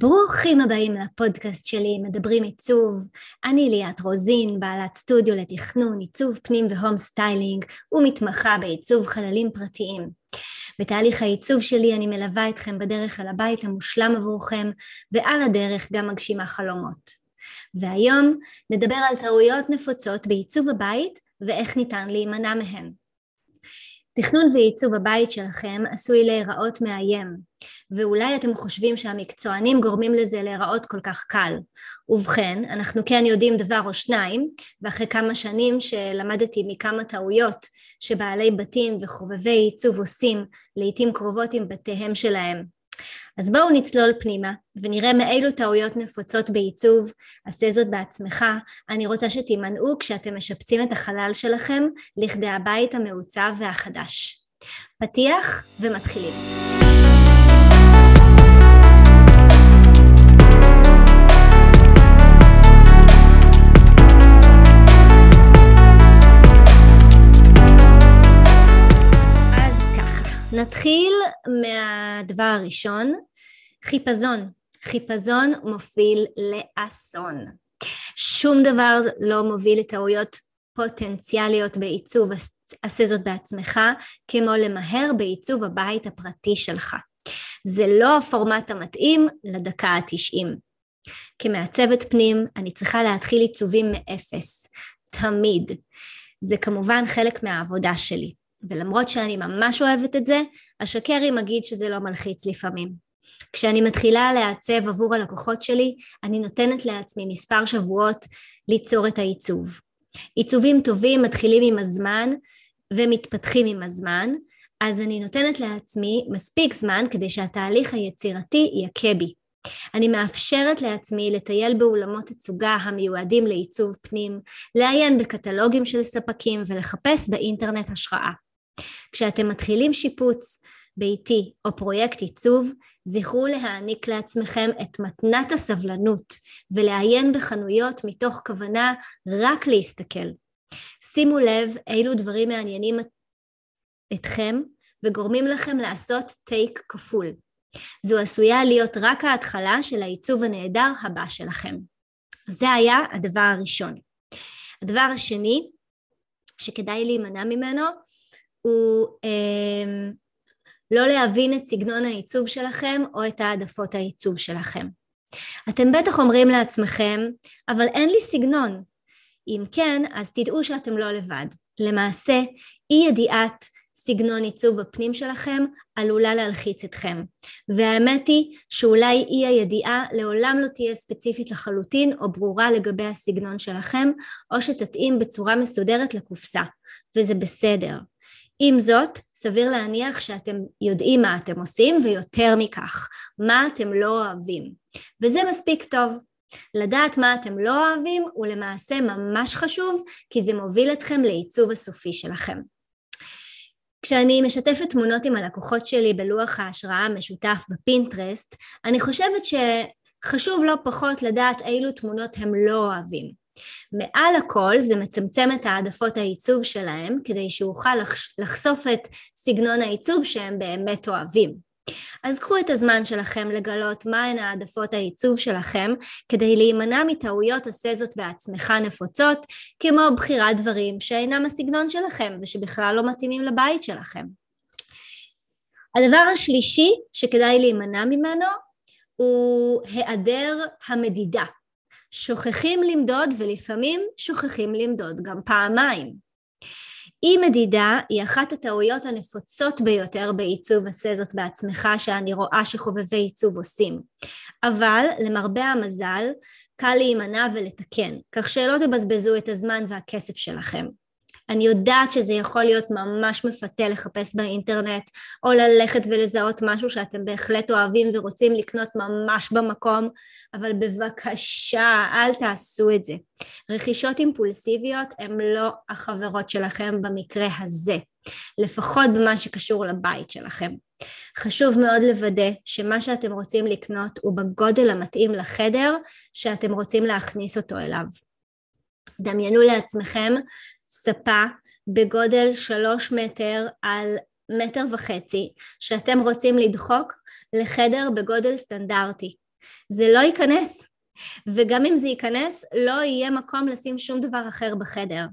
ברוכים הבאים לפודקאסט שלי, מדברים עיצוב. אני ליאת רוזין, בעלת סטודיו לתכנון, עיצוב פנים והום סטיילינג, ומתמחה בעיצוב חללים פרטיים. בתהליך העיצוב שלי אני מלווה אתכם בדרך אל הבית המושלם עבורכם, ועל הדרך גם מגשימה חלומות. והיום נדבר על טעויות נפוצות בעיצוב הבית, ואיך ניתן להימנע מהן. תכנון ועיצוב הבית שלכם עשוי להיראות מאיים, ואולי אתם חושבים שהמקצוענים גורמים לזה להיראות כל כך קל. ובכן, אנחנו כן יודעים דבר או שניים, ואחרי כמה שנים שלמדתי מכמה טעויות שבעלי בתים וחובבי עיצוב עושים לעתים קרובות עם בתיהם שלהם. אז בואו נצלול פנימה ונראה מאילו טעויות נפוצות בעיצוב, עשה זאת בעצמך, אני רוצה שתימנעו כשאתם משפצים את החלל שלכם לכדי הבית המעוצב והחדש. פתיח ומתחילים. נתחיל מהדבר הראשון, חיפזון. חיפזון מוביל לאסון. שום דבר לא מוביל לטעויות פוטנציאליות בעיצוב, עשה זאת בעצמך, כמו למהר בעיצוב הבית הפרטי שלך. זה לא הפורמט המתאים לדקה ה-90. כמעצבת פנים, אני צריכה להתחיל עיצובים מאפס, תמיד. זה כמובן חלק מהעבודה שלי. ולמרות שאני ממש אוהבת את זה, השקרי מגיד שזה לא מלחיץ לפעמים. כשאני מתחילה לעצב עבור הלקוחות שלי, אני נותנת לעצמי מספר שבועות ליצור את העיצוב. עיצובים טובים מתחילים עם הזמן ומתפתחים עם הזמן, אז אני נותנת לעצמי מספיק זמן כדי שהתהליך היצירתי יכה בי. אני מאפשרת לעצמי לטייל באולמות הצוגה המיועדים לעיצוב פנים, לעיין בקטלוגים של ספקים ולחפש באינטרנט השראה. כשאתם מתחילים שיפוץ ביתי או פרויקט עיצוב, זכרו להעניק לעצמכם את מתנת הסבלנות ולעיין בחנויות מתוך כוונה רק להסתכל. שימו לב אילו דברים מעניינים אתכם וגורמים לכם לעשות טייק כפול. זו עשויה להיות רק ההתחלה של העיצוב הנהדר הבא שלכם. זה היה הדבר הראשון. הדבר השני שכדאי להימנע ממנו הוא לא להבין את סגנון העיצוב שלכם או את העדפות העיצוב שלכם. אתם בטח אומרים לעצמכם, אבל אין לי סגנון. אם כן, אז תדעו שאתם לא לבד. למעשה, אי ידיעת סגנון עיצוב הפנים שלכם עלולה להלחיץ אתכם. והאמת היא שאולי אי הידיעה לעולם לא תהיה ספציפית לחלוטין או ברורה לגבי הסגנון שלכם, או שתתאים בצורה מסודרת לקופסה, וזה בסדר. עם זאת, סביר להניח שאתם יודעים מה אתם עושים, ויותר מכך, מה אתם לא אוהבים. וזה מספיק טוב. לדעת מה אתם לא אוהבים הוא למעשה ממש חשוב, כי זה מוביל אתכם לעיצוב הסופי שלכם. כשאני משתפת תמונות עם הלקוחות שלי בלוח ההשראה המשותף בפינטרסט, אני חושבת שחשוב לא פחות לדעת אילו תמונות הם לא אוהבים. מעל הכל זה מצמצם את העדפות העיצוב שלהם, כדי שאוכל לחשוף את סגנון העיצוב שהם באמת אוהבים. אז קחו את הזמן שלכם לגלות מהן העדפות העיצוב שלכם, כדי להימנע מטעויות עשה זאת בעצמך נפוצות, כמו בחירת דברים שאינם הסגנון שלכם, ושבכלל לא מתאימים לבית שלכם. הדבר השלישי שכדאי להימנע ממנו, הוא היעדר המדידה. שוכחים למדוד ולפעמים שוכחים למדוד גם פעמיים. אי מדידה היא אחת הטעויות הנפוצות ביותר בעיצוב עשה זאת בעצמך שאני רואה שחובבי עיצוב עושים. אבל למרבה המזל קל להימנע ולתקן, כך שלא תבזבזו את הזמן והכסף שלכם. אני יודעת שזה יכול להיות ממש מפתה לחפש באינטרנט, או ללכת ולזהות משהו שאתם בהחלט אוהבים ורוצים לקנות ממש במקום, אבל בבקשה, אל תעשו את זה. רכישות אימפולסיביות הן לא החברות שלכם במקרה הזה, לפחות במה שקשור לבית שלכם. חשוב מאוד לוודא שמה שאתם רוצים לקנות הוא בגודל המתאים לחדר שאתם רוצים להכניס אותו אליו. דמיינו לעצמכם, ספה בגודל 3 מטר על 1.5 מטר, שאתם רוצים לדחוק לחדר בגודל סטנדרטי, זה לא ייכנס, וגם אם זה ייכנס, לא יהיה מקום לשים שום דבר אחר בחדר.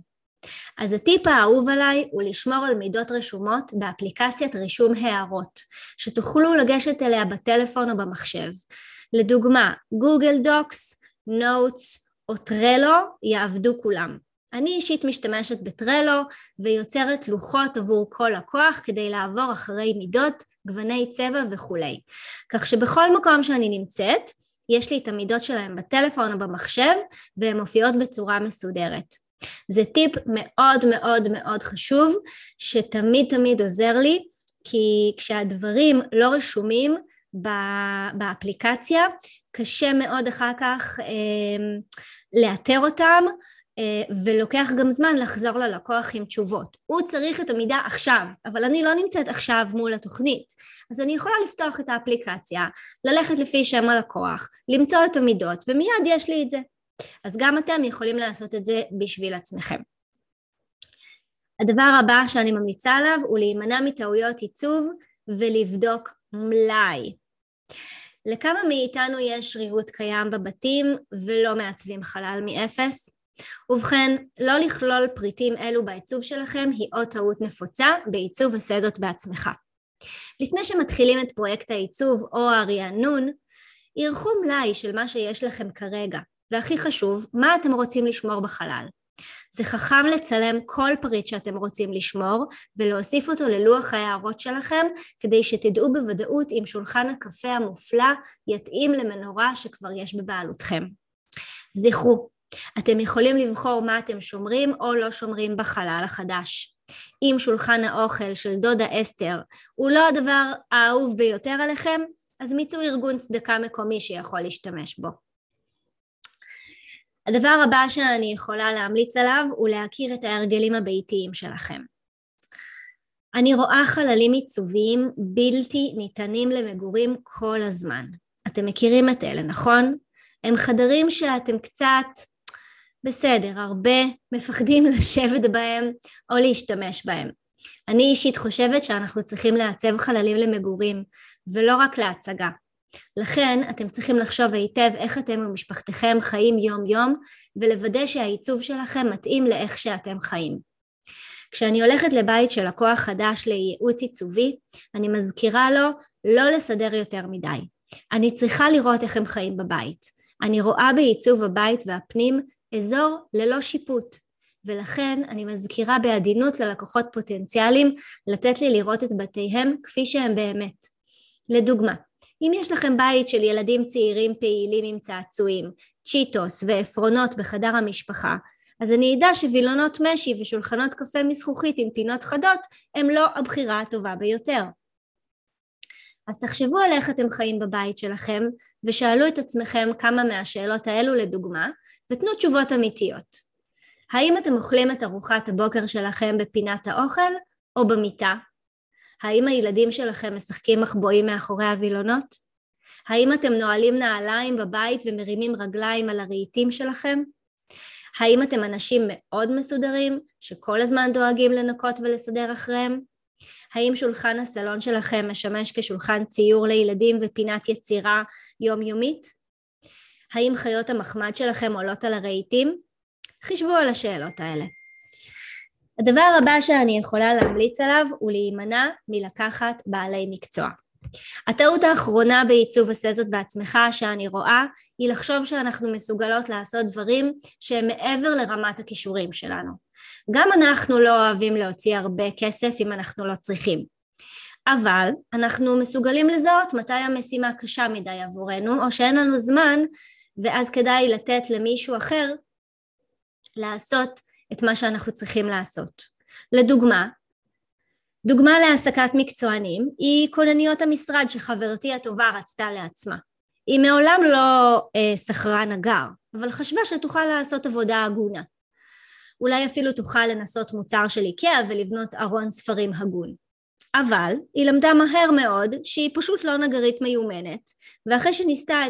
אז הטיפ האהוב עליי הוא לשמור על מידות רשומות באפליקציית רישום הערות, שתוכלו לגשת אליה בטלפון או במחשב. לדוגמה, גוגל דוקס, נוטס או טרלו יעבדו כולם. אני אישית משתמשת בטרלו ויוצרת לוחות עבור כל לקוח כדי לעבור אחרי מידות, גווני צבע וכו'. כך שבכל מקום שאני נמצאת, יש לי את המידות שלהם בטלפון או במחשב, והן מופיעות בצורה מסודרת. זה טיפ מאוד מאוד מאוד חשוב, שתמיד תמיד עוזר לי, כי כשהדברים לא רשומים באפליקציה, קשה מאוד אחר כך לאתר אותם, ולוקח גם זמן לחזור ללקוח עם תשובות. הוא צריך את המידע עכשיו, אבל אני לא נמצאת עכשיו מול התוכנית. אז אני יכולה לפתוח את האפליקציה, ללכת לפי שם הלקוח, למצוא את המידות, ומיד יש לי את זה. אז גם אתם יכולים לעשות את זה בשביל עצמכם. הדבר הבא שאני ממליצה עליו הוא להימנע מטעויות עיצוב ולבדוק מלאי. לכמה מאיתנו יש ריהוט קיים בבתים ולא מעצבים חלל מאפס? ובכן, לא לכלול פריטים אלו בעיצוב שלכם היא עוד טעות נפוצה בעיצוב הסדות בעצמך. לפני שמתחילים את פרויקט העיצוב או הרענון, ערכו מלאי של מה שיש לכם כרגע. והכי חשוב, מה אתם רוצים לשמור בחלל? זה חכם לצלם כל פריט שאתם רוצים לשמור, ולהוסיף אותו ללוח ההערות שלכם, כדי שתדעו בוודאות אם שולחן הקפה המופלא יתאים למנורה שכבר יש בבעלותכם. זכרו, אתם יכולים לבחור מה אתם שומרים או לא שומרים בחלל החדש. אם שולחן האוכל של דודה אסתר הוא לא הדבר האהוב ביותר עליכם, אז מיצו ארגון צדקה מקומי שיכול להשתמש בו. הדבר הבא שאני יכולה להמליץ עליו הוא להכיר את ההרגלים הביתיים שלכם. אני רואה חללים עיצוביים בלתי ניתנים למגורים כל הזמן. אתם מכירים את אלה, נכון? הם חדרים שאתם קצת בסדר, הרבה מפחדים לשבת בהם או להשתמש בהם. אני אישית חושבת שאנחנו צריכים לעצב חללים למגורים ולא רק להצגה. לכן אתם צריכים לחשוב היטב איך אתם ומשפחתכם חיים יום יום ולוודא שהעיצוב שלכם מתאים לאיך שאתם חיים. כשאני הולכת לבית של לקוח חדש לייעוץ עיצובי, אני מזכירה לו לא לסדר יותר מדי. אני צריכה לראות איך הם חיים בבית. אני רואה בעיצוב הבית והפנים אזור ללא שיפוט, ולכן אני מזכירה בעדינות ללקוחות פוטנציאליים לתת לי לראות את בתיהם כפי שהם באמת. לדוגמה, אם יש לכם בית של ילדים צעירים פעילים עם צעצועים, צ'יטוס ואפרונות בחדר המשפחה, אז אני יודע שווילונות משי ושולחנות קפה מזכוכית עם פינות חדות הם לא הבחירה הטובה ביותר. אז תחשבו על איך אתם חיים בבית שלכם, ושאלו את עצמכם כמה מהשאלות האלו לדוגמה, ותנו תשובות אמיתיות. האם אתם אוכלים את ארוחת הבוקר שלכם בפינת האוכל או במיטה? האם הילדים שלכם משחקים מחבואים מאחורי הווילונות? האם אתם נועלים נעליים בבית ומרימים רגליים על הרהיטים שלכם? האם אתם אנשים מאוד מסודרים, שכל הזמן דואגים לנקות ולסדר אחריהם? האם שולחן הסלון שלכם משמש כשולחן ציור לילדים ופינת יצירה יומיומית? האם חיות המחמד שלכם עולות על הרהיטים? חשבו על השאלות האלה. הדבר הבא שאני יכולה להמליץ עליו הוא להימנע מלקחת בעלי מקצוע. הטעות האחרונה בעיצוב הסזות בעצמך שאני רואה היא לחשוב שאנחנו מסוגלות לעשות דברים שהם מעבר לרמת הכישורים שלנו. גם אנחנו לא אוהבים להוציא הרבה כסף אם אנחנו לא צריכים. אבל אנחנו מסוגלים לזהות מתי המשימה קשה מדי עבורנו או שאין לנו זמן, ואז כדאי לתת למישהו אחר לעשות את מה שאנחנו צריכים לעשות. לדוגמה, דוגמה להעסקת מקצוענים היא כונניות המשרד שחברתי הטובה רצתה לעצמה. היא מעולם לא שכרה נגר, אבל חשבה שתוכל לעשות עבודה הגונה. אולי אפילו תוכל לנסות מוצר של איקאה ולבנות ארון ספרים הגון. אבל היא למדה מהר מאוד שהיא פשוט לא נגרית מיומנת, ואחרי שניסתה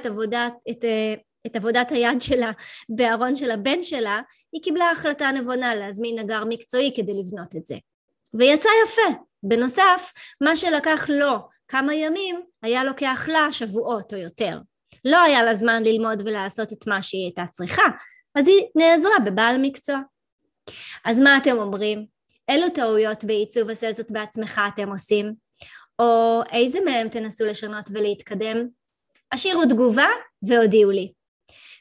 את עבודת היד שלה בארון של הבן שלה, היא קיבלה החלטה נבונה להזמין נגר מקצועי כדי לבנות את זה. ויצא יפה. בנוסף, מה שלקח לו כמה ימים, היה לוקח לה שבועות או יותר. לא היה לה זמן ללמוד ולעשות את מה שהיא הייתה צריכה, אז היא נעזרה בבעל מקצוע. אז מה אתם אומרים? אילו טעויות בעיצוב עשה זאת בעצמך אתם עושים? או איזה מהם תנסו לשנות ולהתקדם? השאירו תגובה והודיעו לי.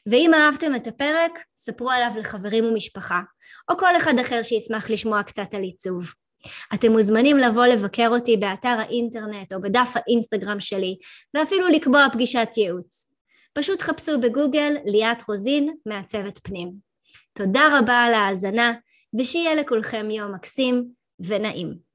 ואם אהבתם את הפרק, ספרו עליו לחברים ומשפחה, או כל אחד אחר שישמח לשמוע קצת על עיצוב. אתם מוזמנים לבוא לבקר אותי באתר האינטרנט או בדף האינסטגרם שלי, ואפילו לקבוע פגישת ייעוץ. פשוט חפשו בגוגל ליאת רוזין מעצבת פנים. תודה רבה על ההאזנה, ושיהיה לכולכם יום מקסים ונעים.